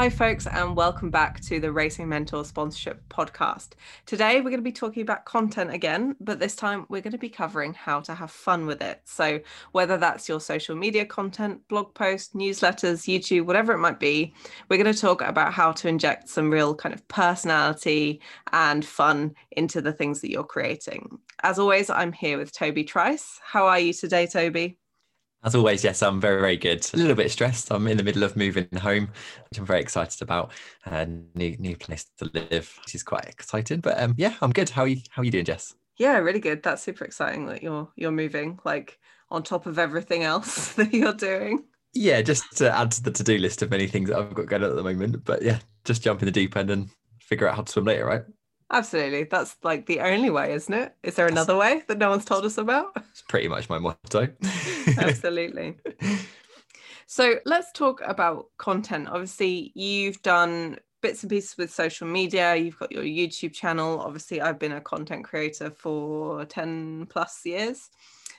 Hi folks, and welcome back to the Racing Mentor Sponsorship Podcast. Today we're going to be talking about content again, but this time we're going to be covering how to have fun with it. So whether that's your social media content, blog posts, newsletters, YouTube, whatever it might be, we're going to talk about how to inject some real kind of personality and fun into the things that you're creating. As always, I'm here with Toby Trice. How are you today, Toby? As always, yes, I'm very, very good. A little bit stressed. I'm in the middle of moving home, which I'm very excited about. New place to live, which is quite exciting. But yeah, I'm good. How are you doing, Jess? Yeah, really good. That's super exciting that you're moving, like, on top of everything else that you're doing. Yeah, just to add to the to-do list of many things that I've got going on at the moment. But yeah, just jump in the deep end and figure out how to swim later, right? Absolutely. That's like the only way, isn't it? Is there another way that no one's told us about? It's pretty much my motto. Absolutely. So let's talk about content. Obviously, you've done bits and pieces with social media. You've got your YouTube channel. Obviously, I've been a content creator for 10 plus years.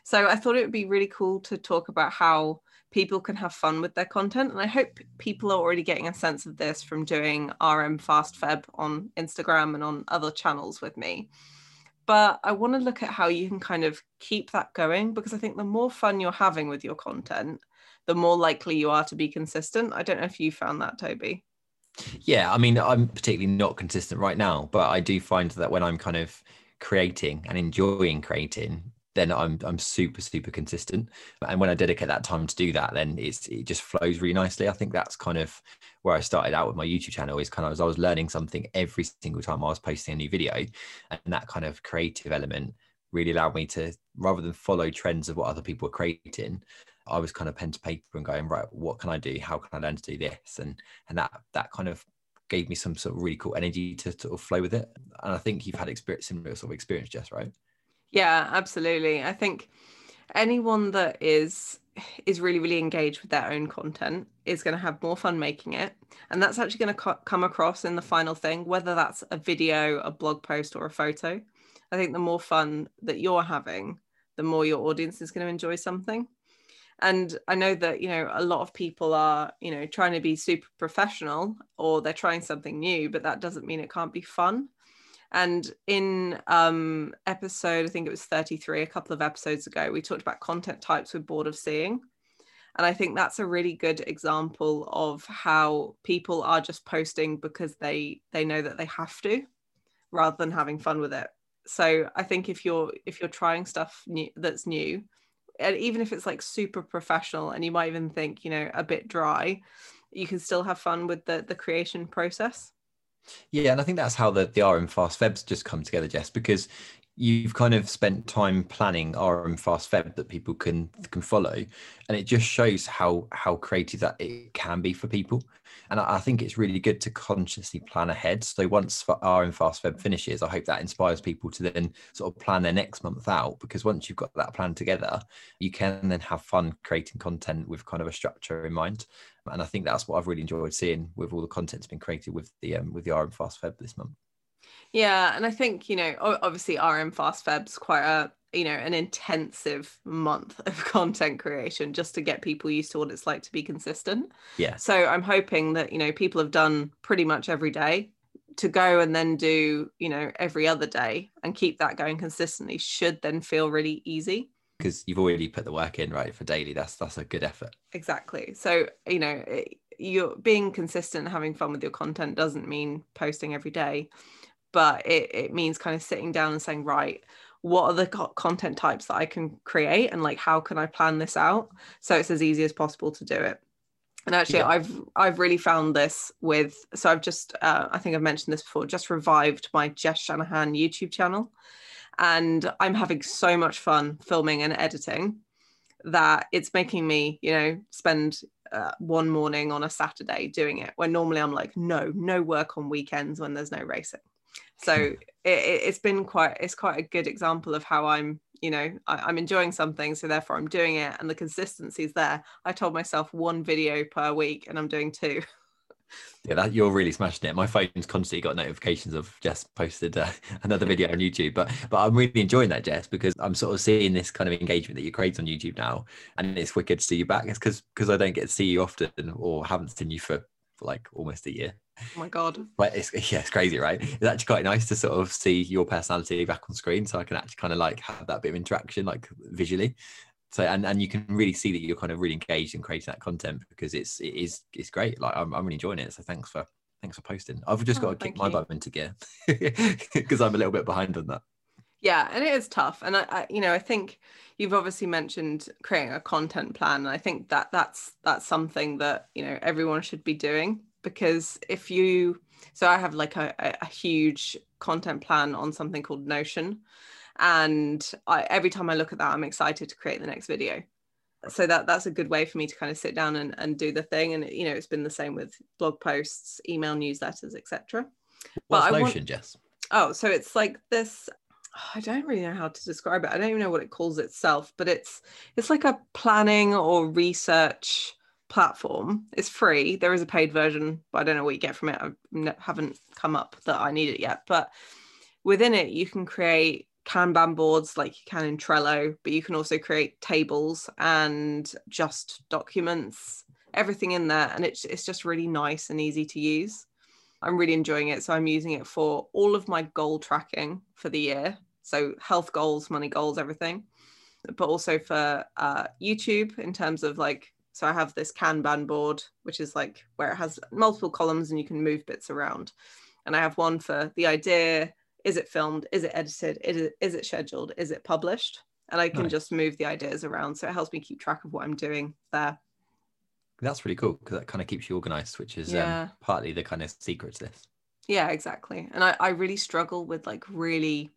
So I thought it would be really cool to talk about how people can have fun with their content. And I hope people are already getting a sense of this from doing RM FastFeb on Instagram and on other channels with me. But I want to look at how you can kind of keep that going, because I think the more fun you're having with your content, the more likely you are to be consistent. I don't know if you found that, Toby. Yeah, I mean, I'm particularly not consistent right now, but I do find that when I'm kind of creating and enjoying creating, then I'm super, super consistent. And when I dedicate that time to do that, then it just flows really nicely. I think that's kind of where I started out with my YouTube channel, is kind of as I was learning something every single time I was posting a new video. And that kind of creative element really allowed me to, rather than follow trends of what other people were creating, I was kind of pen to paper and going, right, what can I do? How can I learn to do this? And that kind of gave me some sort of really cool energy to sort of flow with it. And I think you've had similar sort of experience, Jess, right? Yeah, absolutely. I think anyone that is really, really engaged with their own content is going to have more fun making it. And that's actually going to come across in the final thing, whether that's a video, a blog post, or a photo. I think the more fun that you're having, the more your audience is going to enjoy something. And I know that, you know, a lot of people are, you know, trying to be super professional, or they're trying something new, but that doesn't mean it can't be fun. And in episode, I think it was 33, a couple of episodes ago, we talked about content types with Bored of Seeing. And I think that's a really good example of how people are just posting because they know that they have to, rather than having fun with it. So I think if you're trying stuff new, that's new, and even if it's like super professional and you might even think, you know, a bit dry, you can still have fun with the creation process. Yeah, and I think that's how the RM FastFeb's just come together, Jess, because you've kind of spent time planning RM FastFeb that people can follow, and it just shows how creative that it can be for people. And I think it's really good to consciously plan ahead. So once RM FastFeb finishes, I hope that inspires people to then sort of plan their next month out, because once you've got that plan together, you can then have fun creating content with kind of a structure in mind. And I think that's what I've really enjoyed seeing with all the content's been created with the RM FastFeb this month. Yeah, and I think, you know, obviously RM FastFeb's quite a, you know, an intensive month of content creation just to get people used to what it's like to be consistent. Yeah. So I'm hoping that, you know, people have done pretty much every day to go, and then do, you know, every other day, and keep that going consistently should then feel really easy. Because you've already put the work in, right, for daily. That's a good effort. Exactly. So, you know, you're being consistent, having fun with your content doesn't mean posting every day, but it means kind of sitting down and saying, right, what are the content types that I can create, and like, how can I plan this out so it's as easy as possible to do it? And actually, yeah. I've really found this with, so I've just, I think I've mentioned this before, just revived my Jess Shanahan YouTube channel. And I'm having so much fun filming and editing that it's making me, you know, spend one morning on a Saturday doing it, when normally I'm like, no work on weekends when there's no racing. So it's quite a good example of how I'm, you know, I'm enjoying something, so therefore I'm doing it, and the consistency is there. I told myself one video per week, and I'm doing two. Yeah, you're really smashing it. My phone's constantly got notifications of Jess posted another video on YouTube, but I'm really enjoying that, Jess, because I'm sort of seeing this kind of engagement that you create on YouTube now, and it's wicked to see you back. It's because I don't get to see you often, or haven't seen you for for like almost a year. Oh my God. But it's crazy, right? It's actually quite nice to sort of see your personality back on screen. So I can actually kind of like have that bit of interaction, like visually. So, and you can really see that you're kind of really engaged in creating that content, because it's great. Like I'm really enjoying it. So thanks for posting. I've just got to kick my bum into gear because I'm a little bit behind on that. Yeah, and it is tough. And I think you've obviously mentioned creating a content plan. And I think that's something that, you know, everyone should be doing, because I have like a huge content plan on something called Notion. And every time I look at that, I'm excited to create the next video. So that's a good way for me to kind of sit down and do the thing. And, you know, it's been the same with blog posts, email newsletters, etc. What's Notion, Jess? Oh, so it's like this, I don't really know how to describe it. I don't even know what it calls itself, but it's like a planning or research platform. It's free. There is a paid version, but I don't know what you get from it. I haven't come up that I need it yet. But within it, you can create Kanban boards like you can in Trello, but you can also create tables and just documents, everything in there, and it's just really nice and easy to use. I'm really enjoying it, so I'm using it for all of my goal tracking for the year, so health goals, money goals, everything, but also for YouTube in terms of like, so I have this Kanban board, which is like where it has multiple columns and you can move bits around, and I have one for the idea. Is it filmed? Is it edited? Is it scheduled? Is it published? And I can just move the ideas around. So it helps me keep track of what I'm doing there. That's really cool, because that kind of keeps you organized, which is partly the kind of secret to this. Yeah, exactly. And I really struggle with like really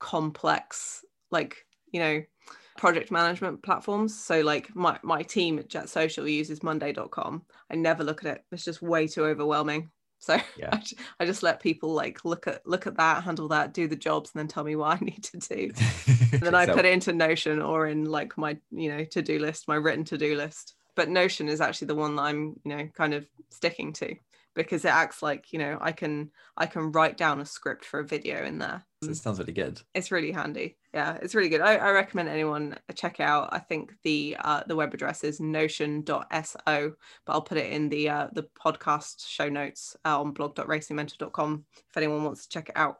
complex, like, you know, project management platforms. So like my team at JetSocial uses Monday.com. I never look at it. It's just way too overwhelming. So yeah. I just let people like look at that, handle that, do the jobs, and then tell me what I need to do. And then I put it into Notion or in like my, you know, to-do list, my written to-do list. But Notion is actually the one that I'm, you know, kind of sticking to, because it acts like, you know, I can write down a script for a video in there. It sounds really good. It's really handy. Yeah, it's really good. I recommend anyone check out. I think the web address is notion.so, but I'll put it in the podcast show notes on blog.racingmentor.com if anyone wants to check it out.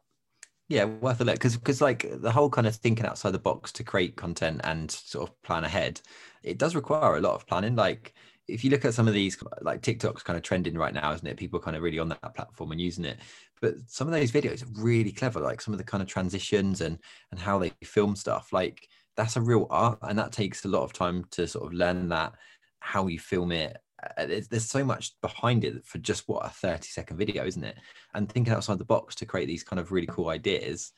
Yeah, worth a look, because like the whole kind of thinking outside the box to create content and sort of plan ahead, it does require a lot of planning. Like if you look at some of these, like TikTok's kind of trending right now, isn't it? People are kind of really on that platform and using it. But some of those videos are really clever, like some of the kind of transitions and how they film stuff. Like that's a real art, and that takes a lot of time to sort of learn that, how you film it. There's so much behind it for just what a 30-second video, isn't it? And thinking outside the box to create these kind of really cool ideas,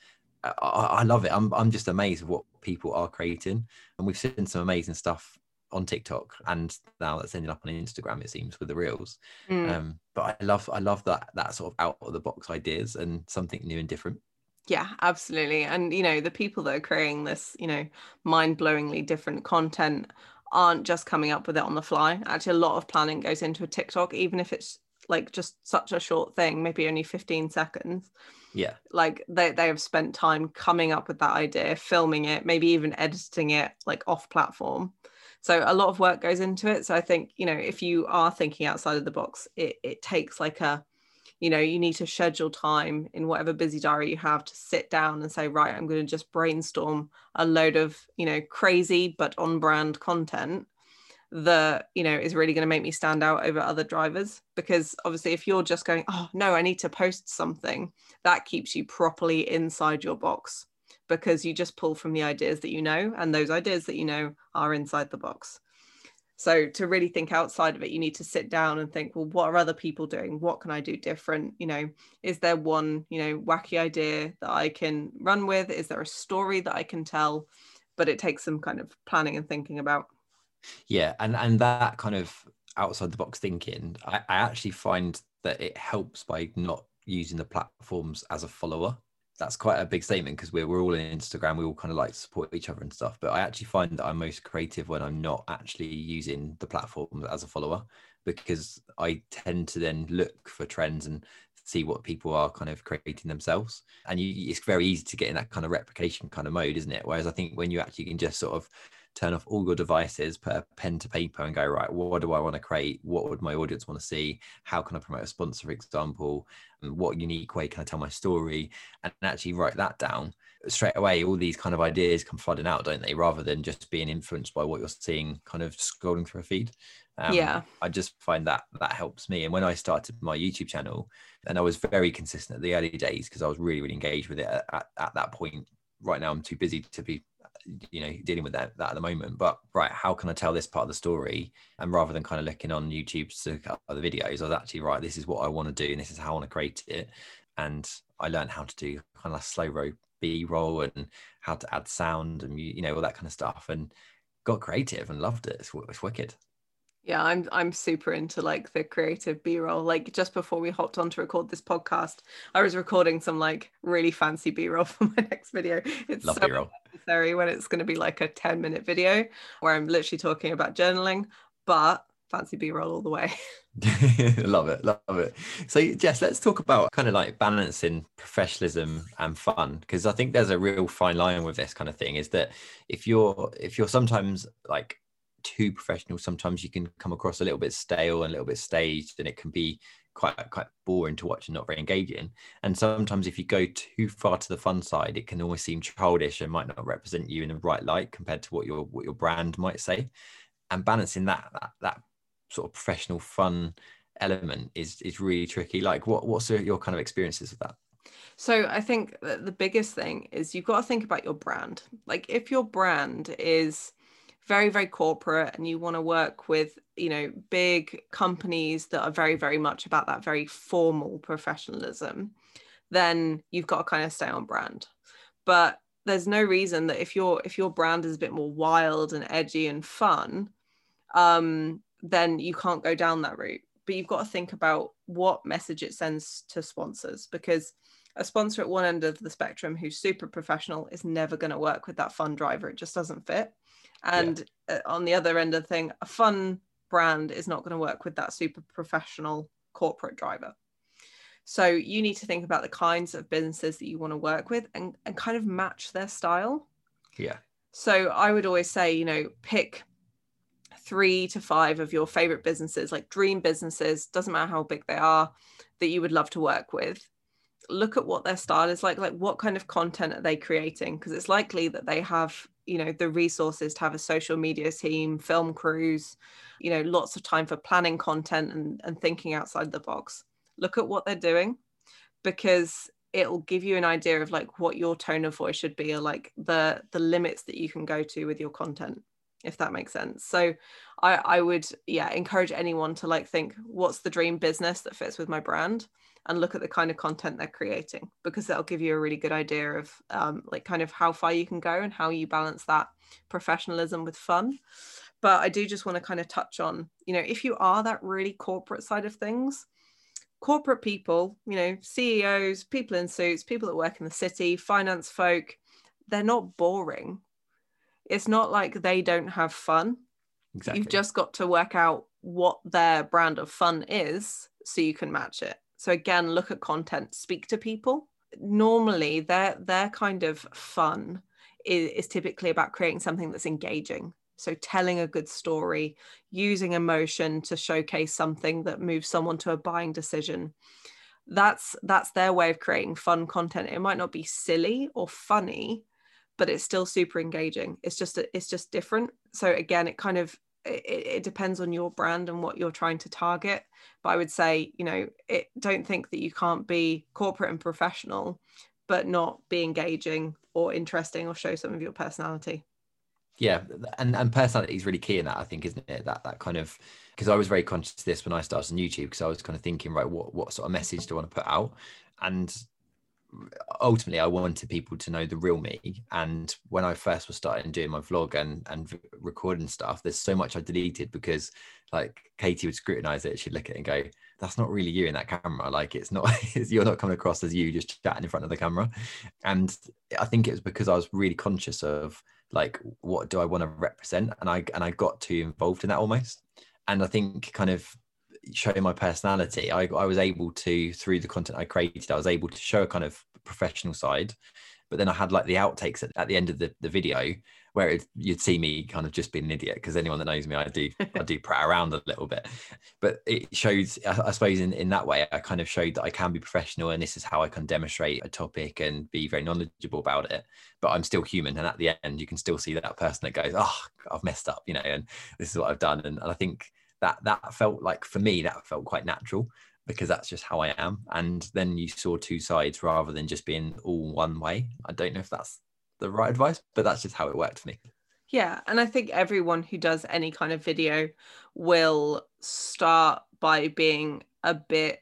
I love it. I'm just amazed at what people are creating, and we've seen some amazing stuff on TikTok, and now that's ending up on Instagram, it seems, with the reels. But I love that sort of out of the box ideas and something new and different. Yeah, absolutely. And you know, the people that are creating this, you know, mind-blowingly different content aren't just coming up with it on the fly. Actually, a lot of planning goes into a TikTok, even if it's like just such a short thing, maybe only 15 seconds. Yeah. Like they have spent time coming up with that idea, filming it, maybe even editing it like off platform. So a lot of work goes into it. So I think, you know, if you are thinking outside of the box, it takes like a, you know, you need to schedule time in whatever busy diary you have to sit down and say, right, I'm going to just brainstorm a load of, you know, crazy but on brand content that, you know, is really going to make me stand out over other drivers. Because obviously if you're just going, oh no, I need to post something, that keeps you properly inside your box, because you just pull from the ideas that you know, and those ideas that you know are inside the box. So to really think outside of it, you need to sit down and think, well, what are other people doing? What can I do different? You know, is there one, you know, wacky idea that I can run with? Is there a story that I can tell? But it takes some kind of planning and thinking about. Yeah, and that kind of outside the box thinking, I actually find that it helps by not using the platforms as a follower. That's quite a big statement, because we're all in Instagram. We all kind of like support each other and stuff. But I actually find that I'm most creative when I'm not actually using the platform as a follower, because I tend to then look for trends and see what people are kind of creating themselves. And it's very easy to get in that kind of replication kind of mode, isn't it? Whereas I think when you actually can just sort of turn off all your devices, put a pen to paper and go, right, what do I want to create? What would my audience want to see? How can I promote a sponsor, for example? And what unique way can I tell my story? And actually write that down. Straight away, all these kind of ideas come flooding out, don't they? Rather than just being influenced by what you're seeing, kind of scrolling through a feed. I just find that that helps me. And when I started my YouTube channel, and I was very consistent at the early days because I was really, really engaged with it at that point. Right now, I'm too busy to be, you know, dealing with that at the moment. But right, how can I tell this part of the story? And rather than kind of looking on YouTube to look up other videos, I was actually, right, this is what I want to do, and this is how I want to create it. And I learned how to do kind of a slow rope B-roll and how to add sound and, you know, all that kind of stuff, and got creative and loved it. It's wicked. Yeah, I'm super into like the creative B-roll. Like just before we hopped on to record this podcast, I was recording some like really fancy B-roll for my next video. It's love so B-roll. Necessary when it's going to be like a 10-minute video where I'm literally talking about journaling, but fancy B-roll all the way. love it. So Jess, let's talk about kind of like balancing professionalism and fun, because I think there's a real fine line with this kind of thing, is that if you're sometimes like too professional, sometimes you can come across a little bit stale and a little bit staged, and it can be quite boring to watch and not very engaging. And sometimes if you go too far to the fun side, it can always seem childish and might not represent you in the right light compared to what your brand might say. And balancing that sort of professional fun element is really tricky. Like what's your kind of experiences with that? So I think that the biggest thing is you've got to think about your brand. Like if your brand is very, very corporate and you want to work with, you know, big companies that are very, very much about that very formal professionalism, then you've got to kind of stay on brand. But there's no reason that if your brand is a bit more wild and edgy and fun, then you can't go down that route. But you've got to think about what message it sends to sponsors, because a sponsor at one end of the spectrum who's super professional is never going to work with that fun driver. It just doesn't fit. And on the other end of the thing, a fun brand is not going to work with that super professional corporate driver. So you need to think about the kinds of businesses that you want to work with and kind of match their style. Yeah. So I would always say, you know, pick 3 to 5 of your favorite businesses, like dream businesses, doesn't matter how big they are, that you would love to work with. Look at what their style is like what kind of content are they creating? Because it's likely that they have, you know, the resources to have a social media team, film crews, you know, lots of time for planning content and thinking outside the box. Look at what they're doing, because it'll give you an idea of like what your tone of voice should be, or like the limits that you can go to with your content, if that makes sense. So I would, encourage anyone to like think, what's the dream business that fits with my brand? And look at the kind of content they're creating, because that'll give you a really good idea of like kind of how far you can go and how you balance that professionalism with fun. But I do just want to kind of touch on, you know, if you are that really corporate side of things, corporate people, you know, CEOs, people in suits, people that work in the city, finance folk, they're not boring. It's not like they don't have fun. Exactly. You've just got to work out what their brand of fun is so you can match it. So again, look at content, speak to people. Normally their kind of fun is typically about creating something that's engaging. So telling a good story, using emotion to showcase something that moves someone to a buying decision. That's their way of creating fun content. It might not be silly or funny, but it's still super engaging. It's just different. So again, it depends on your brand and what you're trying to target. But I would say, you know, don't think that you can't be corporate and professional, but not be engaging or interesting or show some of your personality. Yeah. And personality is really key in that, I think, isn't it? That kind of, because I was very conscious of this when I started on YouTube, because I was kind of thinking, right, what sort of message do I want to put out? And ultimately I wanted people to know the real me. And when I first was starting doing my vlog and recording stuff, there's so much I deleted, because like Katie would scrutinize it, she'd look at it and go, that's not really you in that camera, like you're not coming across as you just chatting in front of the camera. And I think it was because I was really conscious of like, what do I want to represent? And I got too involved in that almost. And I think kind of showing my personality, I was able to, through the content I created, I was able to show a kind of professional side, But then I had like the outtakes at the end of the video where you'd see me kind of just being an idiot, because anyone that knows me, I do prat around a little bit. But it shows, I suppose, in that way, I kind of showed that I can be professional, and this is how I can demonstrate a topic and be very knowledgeable about it. But I'm still human, and at the end, you can still see that person that goes, "Oh, I've messed up," you know, and this is what I've done. And I think that felt like, for me, that felt quite natural, because that's just how I am. And then you saw two sides rather than just being all one way. I don't know if that's the right advice, but that's just how it worked for me. Yeah, and I think everyone who does any kind of video will start by being a bit,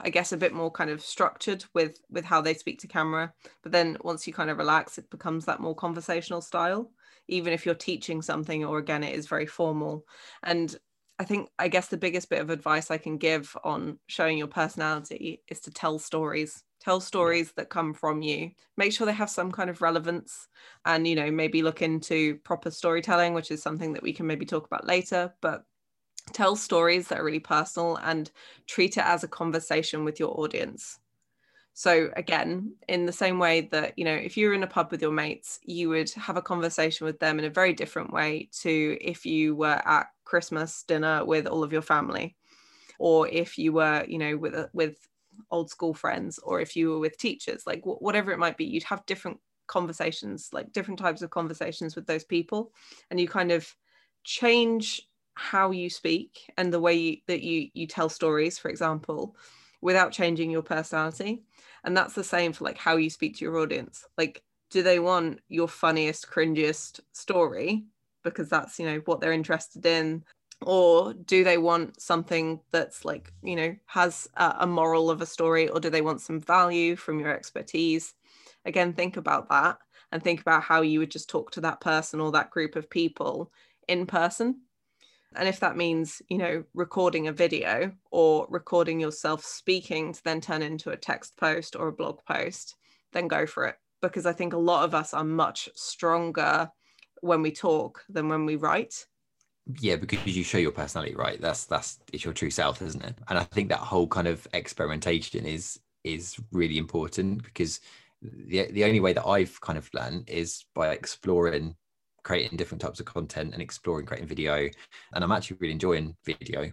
I guess, a bit more kind of structured with how they speak to camera. But then once you kind of relax, it becomes that more conversational style, even if you're teaching something, or again, it is very formal. And I think, I guess, the biggest bit of advice I can give on showing your personality is to tell stories. Tell stories that come from you. Make sure they have some kind of relevance, and, you know, maybe look into proper storytelling, which is something that we can maybe talk about later. But tell stories that are really personal and treat it as a conversation with your audience. So again, in the same way that, you know, if you're in a pub with your mates, you would have a conversation with them in a very different way to if you were at Christmas dinner with all of your family, or if you were, you know, with old school friends, or if you were with teachers, like whatever it might be. You'd have different conversations, like different types of conversations with those people, and you kind of change how you speak and the way that you tell stories, for example, without changing your personality. And that's the same for like how you speak to your audience. Like, do they want your funniest, cringiest story because that's, you know, what they're interested in? Or do they want something that's like, you know, has a moral of a story, or do they want some value from your expertise? Again, think about that, and think about how you would just talk to that person or that group of people in person. And if that means, you know, recording a video or recording yourself speaking to then turn into a text post or a blog post, then go for it. Because I think a lot of us are much stronger when we talk than when we write. Yeah, because you show your personality, right? That's it's your true self, isn't it? And I think that whole kind of experimentation is really important, because the only way that I've kind of learned is by exploring, creating different types of content, and exploring creating video. And I'm actually really enjoying video.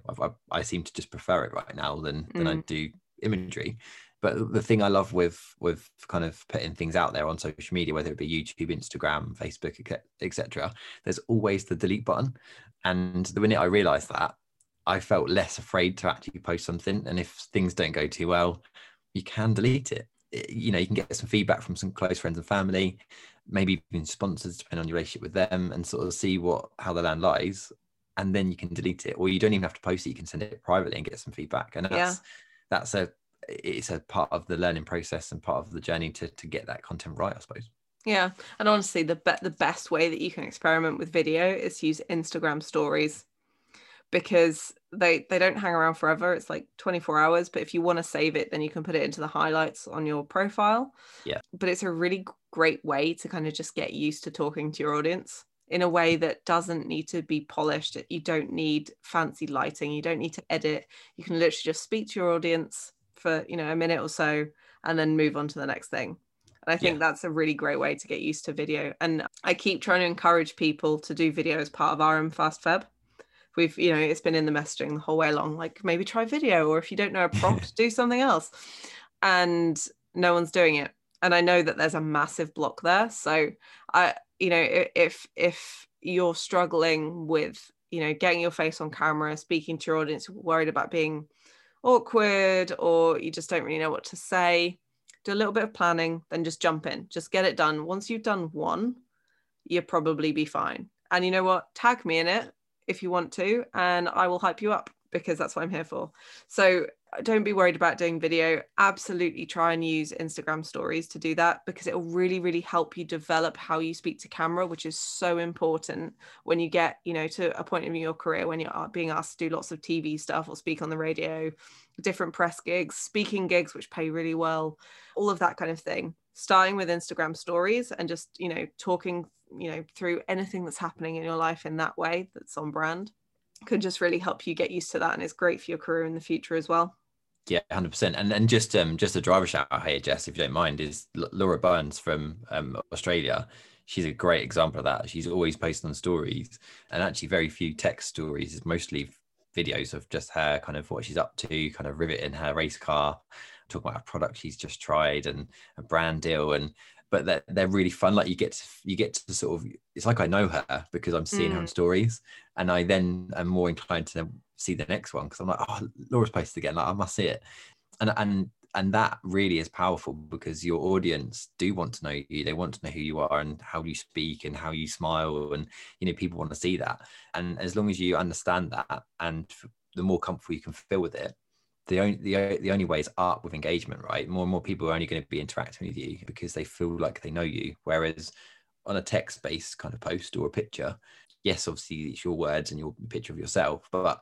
I seem to just prefer it right now than I do imagery. But the thing I love with kind of putting things out there on social media, whether it be YouTube, Instagram, Facebook, etc., there's always the delete button. And the minute I realised that, I felt less afraid to actually post something. And if things don't go too well, you can delete it. You know, you can get some feedback from some close friends and family, maybe even sponsors, depending on your relationship with them, and sort of see how the land lies. And then you can delete it, or you don't even have to post it. You can send it privately and get some feedback. And it's a part of the learning process and part of the journey to get that content right, I suppose. Yeah, and honestly, the best way that you can experiment with video is to use Instagram stories, because they don't hang around forever. It's like 24 hours, but if you want to save it, then you can put it into the highlights on your profile. Yeah. But it's a really great way to kind of just get used to talking to your audience in a way that doesn't need to be polished. You don't need fancy lighting. You don't need to edit. You can literally just speak to your audience for, you know, a minute or so, and then move on to the next thing. And I think that's a really great way to get used to video. And I keep trying to encourage people to do video as part of RM FastFeb. We've, you know, it's been in the messaging the whole way along, like, maybe try video, or if you don't know a prompt, do something else. And no one's doing it. And I know that there's a massive block there. So I, you know, if you're struggling with, you know, getting your face on camera, speaking to your audience, worried about being awkward, or you just don't really know what to say, do a little bit of planning, then just jump in, just get it done. Once you've done one, you'll probably be fine. And you know what? Tag me in it if you want to, and I will hype you up, because that's what I'm here for. So don't be worried about doing video. Absolutely try and use Instagram stories to do that, because it will really, really help you develop how you speak to camera, which is so important when you get, you know, to a point in your career when you're being asked to do lots of TV stuff or speak on the radio, different press gigs, speaking gigs, which pay really well, all of that kind of thing. Starting with Instagram stories and just, you know, talking, you know, through anything that's happening in your life in that way that's on brand, could just really help you get used to that, and it's great for your career in the future as well. Yeah, 100%. And just a driver shout out here, Jess, if you don't mind, is Laura Burns from Australia. She's a great example of that. She's always posting on stories, and actually very few text stories. It's mostly videos of just her, kind of what she's up to, kind of riveting her race car, talking about a product she's just tried and a brand deal. And but they're really fun. Like you get to sort of, it's like I know her because I'm seeing her on stories, and I then am more inclined to see the next one because I'm like, oh, Laura's posted again, like I must see it. And that really is powerful because your audience do want to know you. They want to know who you are and how you speak and how you smile. And, you know, people want to see that. And as long as you understand that, and the more comfortable you can feel with it, the only way is up with engagement, right? More and more people are only going to be interacting with you because they feel like they know you. Whereas on a text-based kind of post or a picture, yes, obviously it's your words and your picture of yourself, but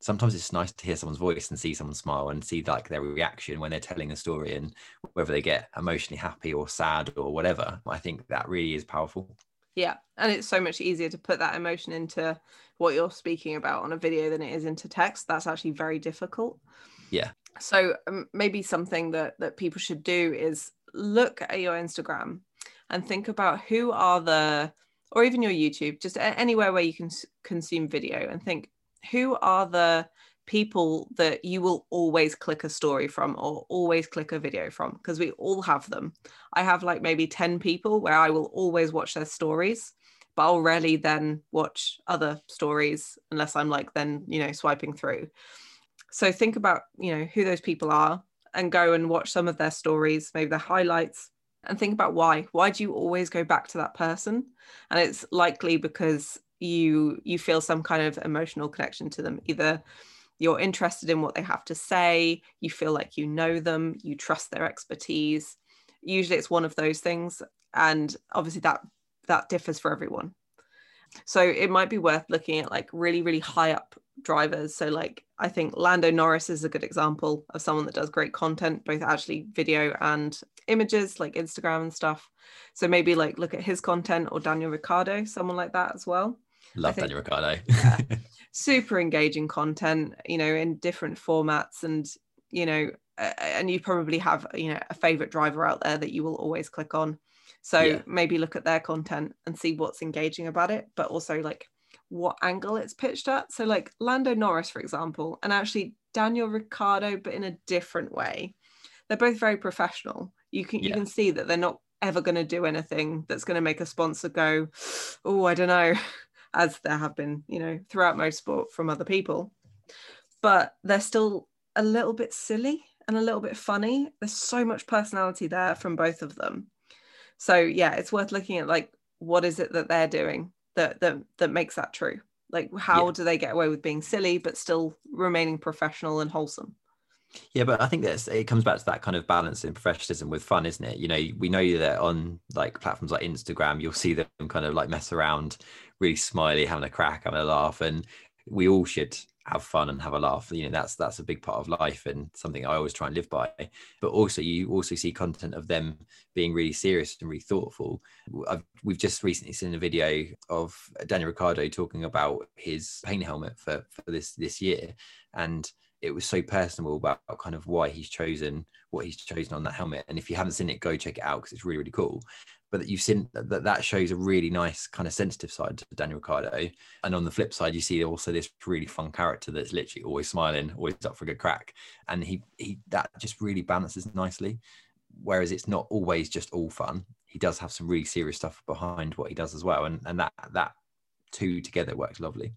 sometimes it's nice to hear someone's voice and see someone smile and see like their reaction when they're telling a story, and whether they get emotionally happy or sad or whatever. I think that really is powerful. Yeah. And it's so much easier to put that emotion into what you're speaking about on a video than it is into text. That's actually very difficult. Yeah. So maybe something that people should do is look at your Instagram and think about who are or even your YouTube, just anywhere where you can consume video, and think, who are the people that you will always click a story from or always click a video from? Because we all have them. I have like maybe 10 people where I will always watch their stories, but I'll rarely then watch other stories unless I'm like then, you know, swiping through. So think about, you know, who those people are and go and watch some of their stories, maybe their highlights, and think about why do you always go back to that person? And it's likely because you feel some kind of emotional connection to them. Either you're interested in what they have to say, you feel like you know them, you trust their expertise. Usually it's one of those things, and obviously that differs for everyone. So it might be worth looking at like really, really high up drivers. So like I think Lando Norris is a good example of someone that does great content, both actually video and images, like Instagram and stuff. So maybe like look at his content, or Daniel Ricciardo, someone like that as well. Love Daniel Ricciardo. Yeah, super engaging content, you know, in different formats, and, you know, and you probably have, you know, a favorite driver out there that you will always click on. So yeah, maybe look at their content and see what's engaging about it, but also like what angle it's pitched at. So like Lando Norris, for example, and actually Daniel Ricciardo, but in a different way. They're both very professional. You can see that they're not ever going to do anything that's going to make a sponsor go, oh, I don't know, as there have been, you know, throughout motorsport from other people. But they're still a little bit silly and a little bit funny. There's so much personality there from both of them. So yeah, it's worth looking at like, what is it that they're doing that makes that true? Like how do they get away with being silly but still remaining professional and wholesome? Yeah, but I think it comes back to that kind of balance in professionalism with fun, isn't it? You know, we know that on like platforms like Instagram, you'll see them kind of like mess around, really smiley, having a crack, having a laugh, and we all should have fun and have a laugh. You know, that's a big part of life and something I always try and live by. But also you also see content of them being really serious and really thoughtful. We've just recently seen a video of Daniel Ricciardo talking about his paint helmet for this year, and it was so personable about kind of why he's chosen what he's chosen on that helmet. And if you haven't seen it, go check it out because it's really, really cool. But you've seen that shows a really nice kind of sensitive side to Daniel Ricciardo. And on the flip side, you see also this really fun character that's literally always smiling, always up for a good crack. And he that just really balances nicely. Whereas it's not always just all fun. He does have some really serious stuff behind what he does as well. And that two together works lovely.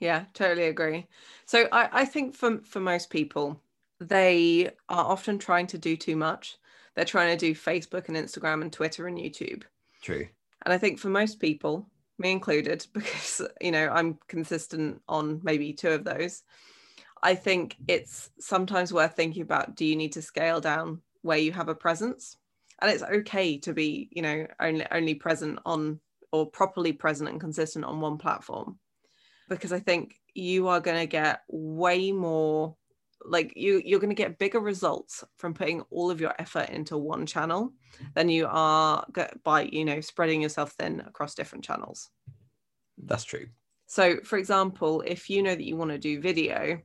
Yeah, totally agree. So I think for most people, they are often trying to do too much. They're trying to do Facebook and Instagram and Twitter and YouTube. True. And I think for most people, me included, because, you know, I'm consistent on maybe two of those, I think it's sometimes worth thinking about, do you need to scale down where you have a presence? And it's okay to be, you know, only present on, or properly present and consistent on, one platform. Because I think you are going to get way more, like you're going to get bigger results from putting all of your effort into one channel than you are by, you know, spreading yourself thin across different channels. That's true. So for example, if you know that you want to do video,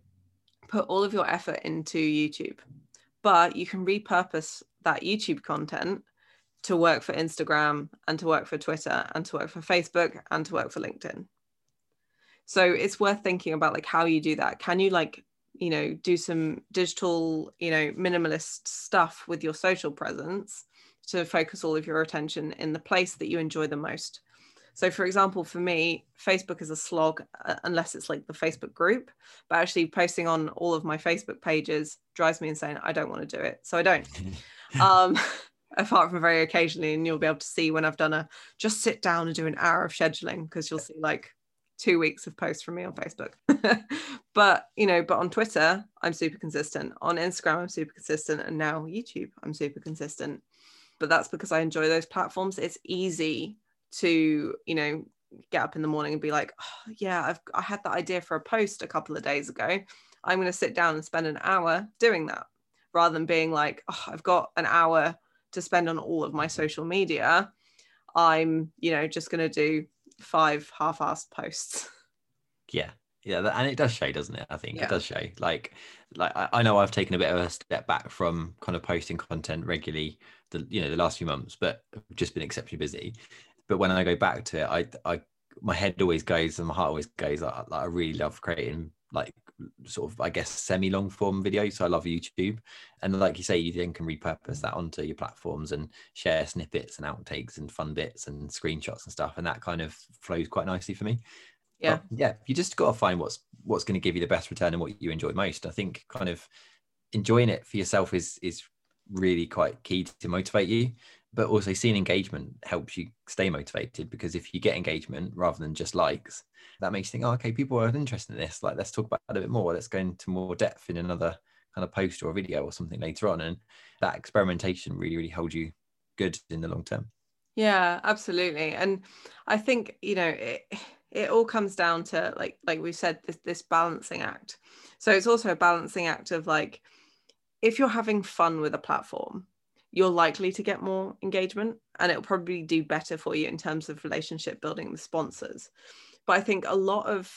put all of your effort into YouTube, but you can repurpose that YouTube content to work for Instagram and to work for Twitter and to work for Facebook and to work for LinkedIn. So it's worth thinking about like how you do that. Can you like, you know, do some digital, you know, minimalist stuff with your social presence to focus all of your attention in the place that you enjoy the most? So for example, for me, Facebook is a slog unless it's like the Facebook group, but actually posting on all of my Facebook pages drives me insane. I don't want to do it. So I don't, apart from very occasionally, and you'll be able to see when I've done a, just sit down and do an hour of scheduling, because you'll see like 2 weeks of posts from me on Facebook. But, you know, but on Twitter, I'm super consistent. On Instagram, I'm super consistent. And now YouTube, I'm super consistent. But that's because I enjoy those platforms. It's easy to, you know, get up in the morning and be like, oh, yeah, I had that idea for a post a couple of days ago. I'm going to sit down and spend an hour doing that, rather than being like, oh, I've got an hour to spend on all of my social media. I'm, you know, just going to do 5 half-assed posts. Yeah. Yeah. And it does show, doesn't it? I think it does show. Like I know I've taken a bit of a step back from kind of posting content regularly, the last few months, but I've just been exceptionally busy. But when I go back to it, I my head always goes and my heart always goes. I really love creating like sort of, I guess, semi long form videos. So I love YouTube. And like you say, you then can repurpose that onto your platforms and share snippets and outtakes and fun bits and screenshots and stuff. And that kind of flows quite nicely for me. Yeah. But yeah. You just got to find what's going to give you the best return and what you enjoy most. I think kind of enjoying it for yourself is really quite key to motivate you. But also seeing engagement helps you stay motivated, because if you get engagement rather than just likes, that makes you think, oh, okay, people are interested in this. Like, let's talk about it a bit more. Let's go into more depth in another kind of post or video or something later on. And that experimentation really, really holds you good in the long term. Yeah, absolutely. And I think, you know, it all comes down to like we said, this balancing act. So it's also a balancing act of like, if you're having fun with a platform, you're likely to get more engagement, and it'll probably do better for you in terms of relationship building with sponsors. But I think a lot of,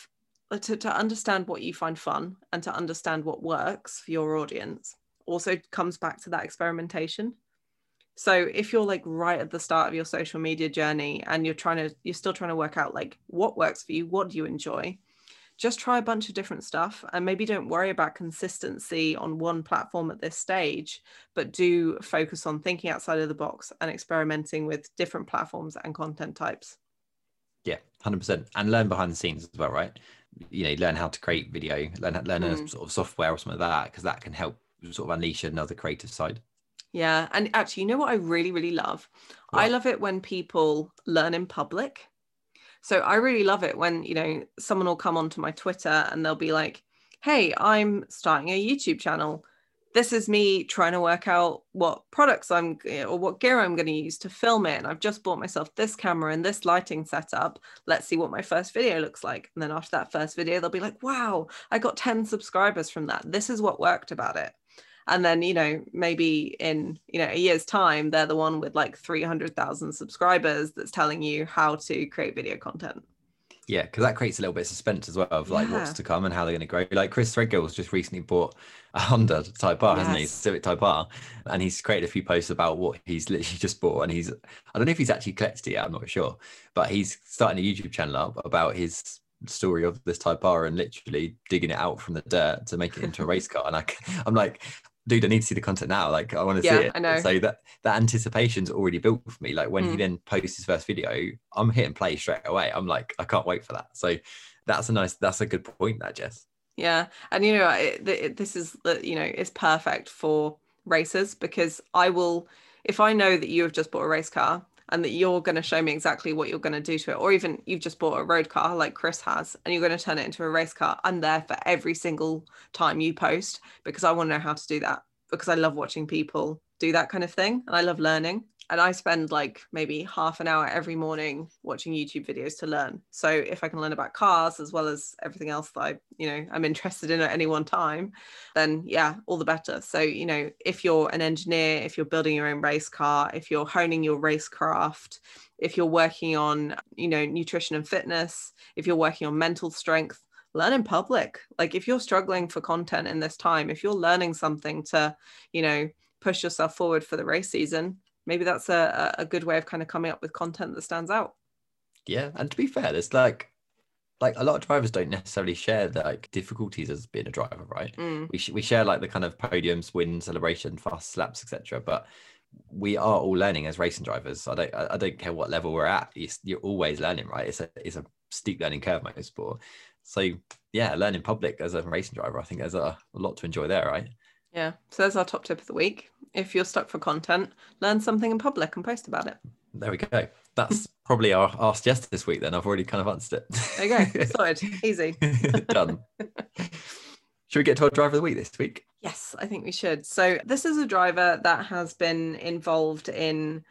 to understand what you find fun and to understand what works for your audience also comes back to that experimentation. So if you're like right at the start of your social media journey and you're still trying to work out like what works for you, what do you enjoy, just try a bunch of different stuff, and maybe don't worry about consistency on one platform at this stage, but do focus on thinking outside of the box and experimenting with different platforms and content types. Yeah, 100%. And learn behind the scenes as well, right? You know, learn how to create video, learn a sort of software or something like that, because that can help sort of unleash another creative side. Yeah. And actually, you know what I really, really love? What? I love it when people learn in public. So I really love it when, you know, someone will come onto my Twitter and they'll be like, hey, I'm starting a YouTube channel. This is me trying to work out what products or what gear I'm going to use to film it. And I've just bought myself this camera and this lighting setup. Let's see what my first video looks like. And then after that first video, they'll be like, wow, I got 10 subscribers from that. This is what worked about it. And then, you know, maybe in, you know, a year's time, they're the one with like 300,000 subscribers that's telling you how to create video content. Yeah, because that creates a little bit of suspense as well of like what's to come and how they're going to grow. Like Chris Threadgill's just recently bought a Honda Type R, hasn't he? Civic Type R. And he's created a few posts about what he's literally just bought. And I don't know if he's actually collected it yet, I'm not sure. But he's starting a YouTube channel up about his story of this Type R and literally digging it out from the dirt to make it into a race car. And I'm like, dude, I need to see the content now. Like, I want to see it. I know. So that anticipation's already built for me. Like when he then posts his first video, I'm hitting play straight away. I'm like, I can't wait for that. So that's a good point, that Jess. Yeah, and you know, this is, you know, it's perfect for racers, because if I know that you have just bought a race car and that you're going to show me exactly what you're going to do to it, or even you've just bought a road car like Chris has, and you're going to turn it into a race car, I'm there for every single time you post, because I want to know how to do that, because I love watching people do that kind of thing. And I love learning. And I spend like maybe half an hour every morning watching YouTube videos to learn. So if I can learn about cars as well as everything else that I'm interested in at any one time, then yeah, all the better. So, you know, if you're an engineer, if you're building your own race car, if you're honing your race craft, if you're working on, you know, nutrition and fitness, if you're working on mental strength, learn in public. Like if you're struggling for content in this time, if you're learning something to, you know, push yourself forward for the race season, maybe that's a good way of kind of coming up with content that stands out. Yeah. And to be fair, there's like a lot of drivers don't necessarily share the, like, difficulties as being a driver, right? Mm. We share like the kind of podiums, win, celebration, fast laps, etc. But we are all learning as racing drivers. I don't care what level we're at. You're always learning, right? It's a steep learning curve, motorsport. So yeah, learn in public as a racing driver. I think there's a lot to enjoy there, right? Yeah. So there's our top tip of the week. If you're stuck for content, learn something in public and post about it. There we go. That's probably our Ask Jess this week then. I've already kind of answered it. There you go. Sorted. Easy. Done. Should we get to our driver of the week this week? Yes, I think we should. So this is a driver that has been involved in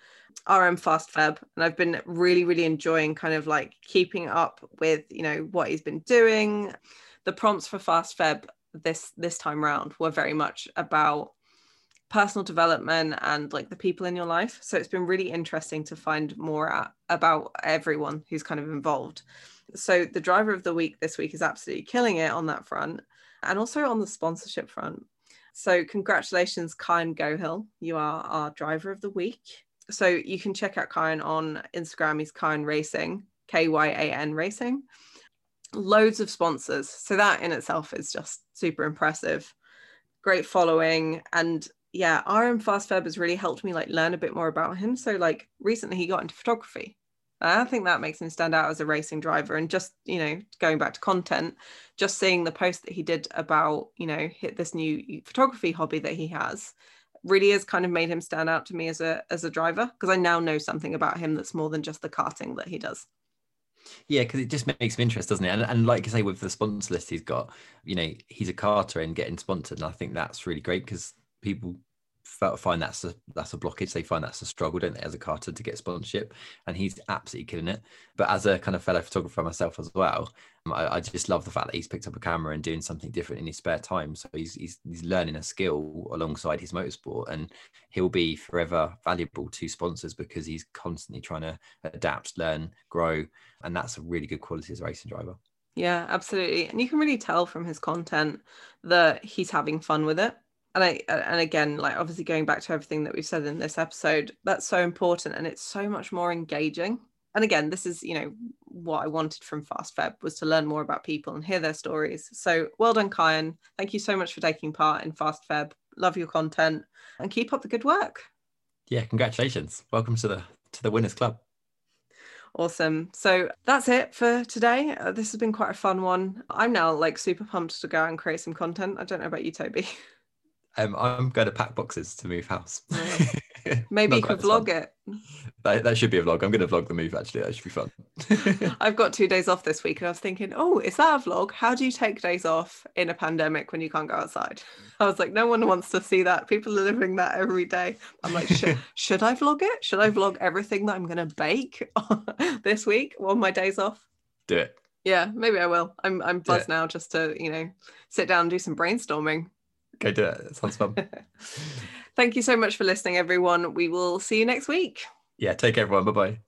RM FastFeb, and I've been really, really enjoying kind of like keeping up with, you know, what he's been doing. The prompts for FastFeb this time round were very much about personal development and like the people in your life. So it's been really interesting to find more about everyone who's kind of involved. So the driver of the week this week is absolutely killing it on that front, and also on the sponsorship front. So congratulations, Kyan Gohill. You are our driver of the week. So you can check out Kyan on Instagram. He's Kyan Racing, Kyan Racing. Loads of sponsors. So that in itself is just super impressive. Great following. And yeah, RM FastFeb has really helped me like learn a bit more about him. So like recently he got into photography. I think that makes him stand out as a racing driver. And just, you know, going back to content, just seeing the post that he did about, you know, hit this new photography hobby that he has really has kind of made him stand out to me as a driver, because I now know something about him that's more than just the karting that he does. Yeah, because it just makes some interest, doesn't it? And like you say, with the sponsor list he's got, you know, he's a karter and getting sponsored. And I think that's really great, because people find that's a blockage. They find that's a struggle, don't they, as a karter, to get sponsorship, and he's absolutely killing it. But as a kind of fellow photographer myself as well, I just love the fact that he's picked up a camera and doing something different in his spare time. So he's learning a skill alongside his motorsport, and he'll be forever valuable to sponsors because he's constantly trying to adapt, learn, grow, and that's a really good quality as a racing driver. Yeah, absolutely. And you can really tell from his content that he's having fun with it. And again, like obviously going back to everything that we've said in this episode, that's so important, and it's so much more engaging. And again, this is, you know, what I wanted from FastFeb, was to learn more about people and hear their stories. So well done, Kyan. Thank you so much for taking part in FastFeb. Love your content and keep up the good work. Yeah, congratulations. Welcome to the Winners Club. Awesome. So that's it for today. This has been quite a fun one. I'm now like super pumped to go out and create some content. I don't know about you, Toby. I'm going to pack boxes to move house. Maybe you could vlog it. That should be a vlog. I'm going to vlog the move, actually. That should be fun. I've got 2 days off this week, and I was thinking, oh, is that a vlog? How do you take days off in a pandemic when you can't go outside? I was like, no one wants to see that. People are living that every day. I'm like, should I vlog it? Should I vlog everything that I'm going to bake this week on my days off? Do it. Yeah, maybe I will. I'm buzzed now just to, you know, sit down and do some brainstorming. Go do it. It sounds fun. Thank you so much for listening, everyone. We will see you next week. Yeah, take care, everyone. Bye-bye.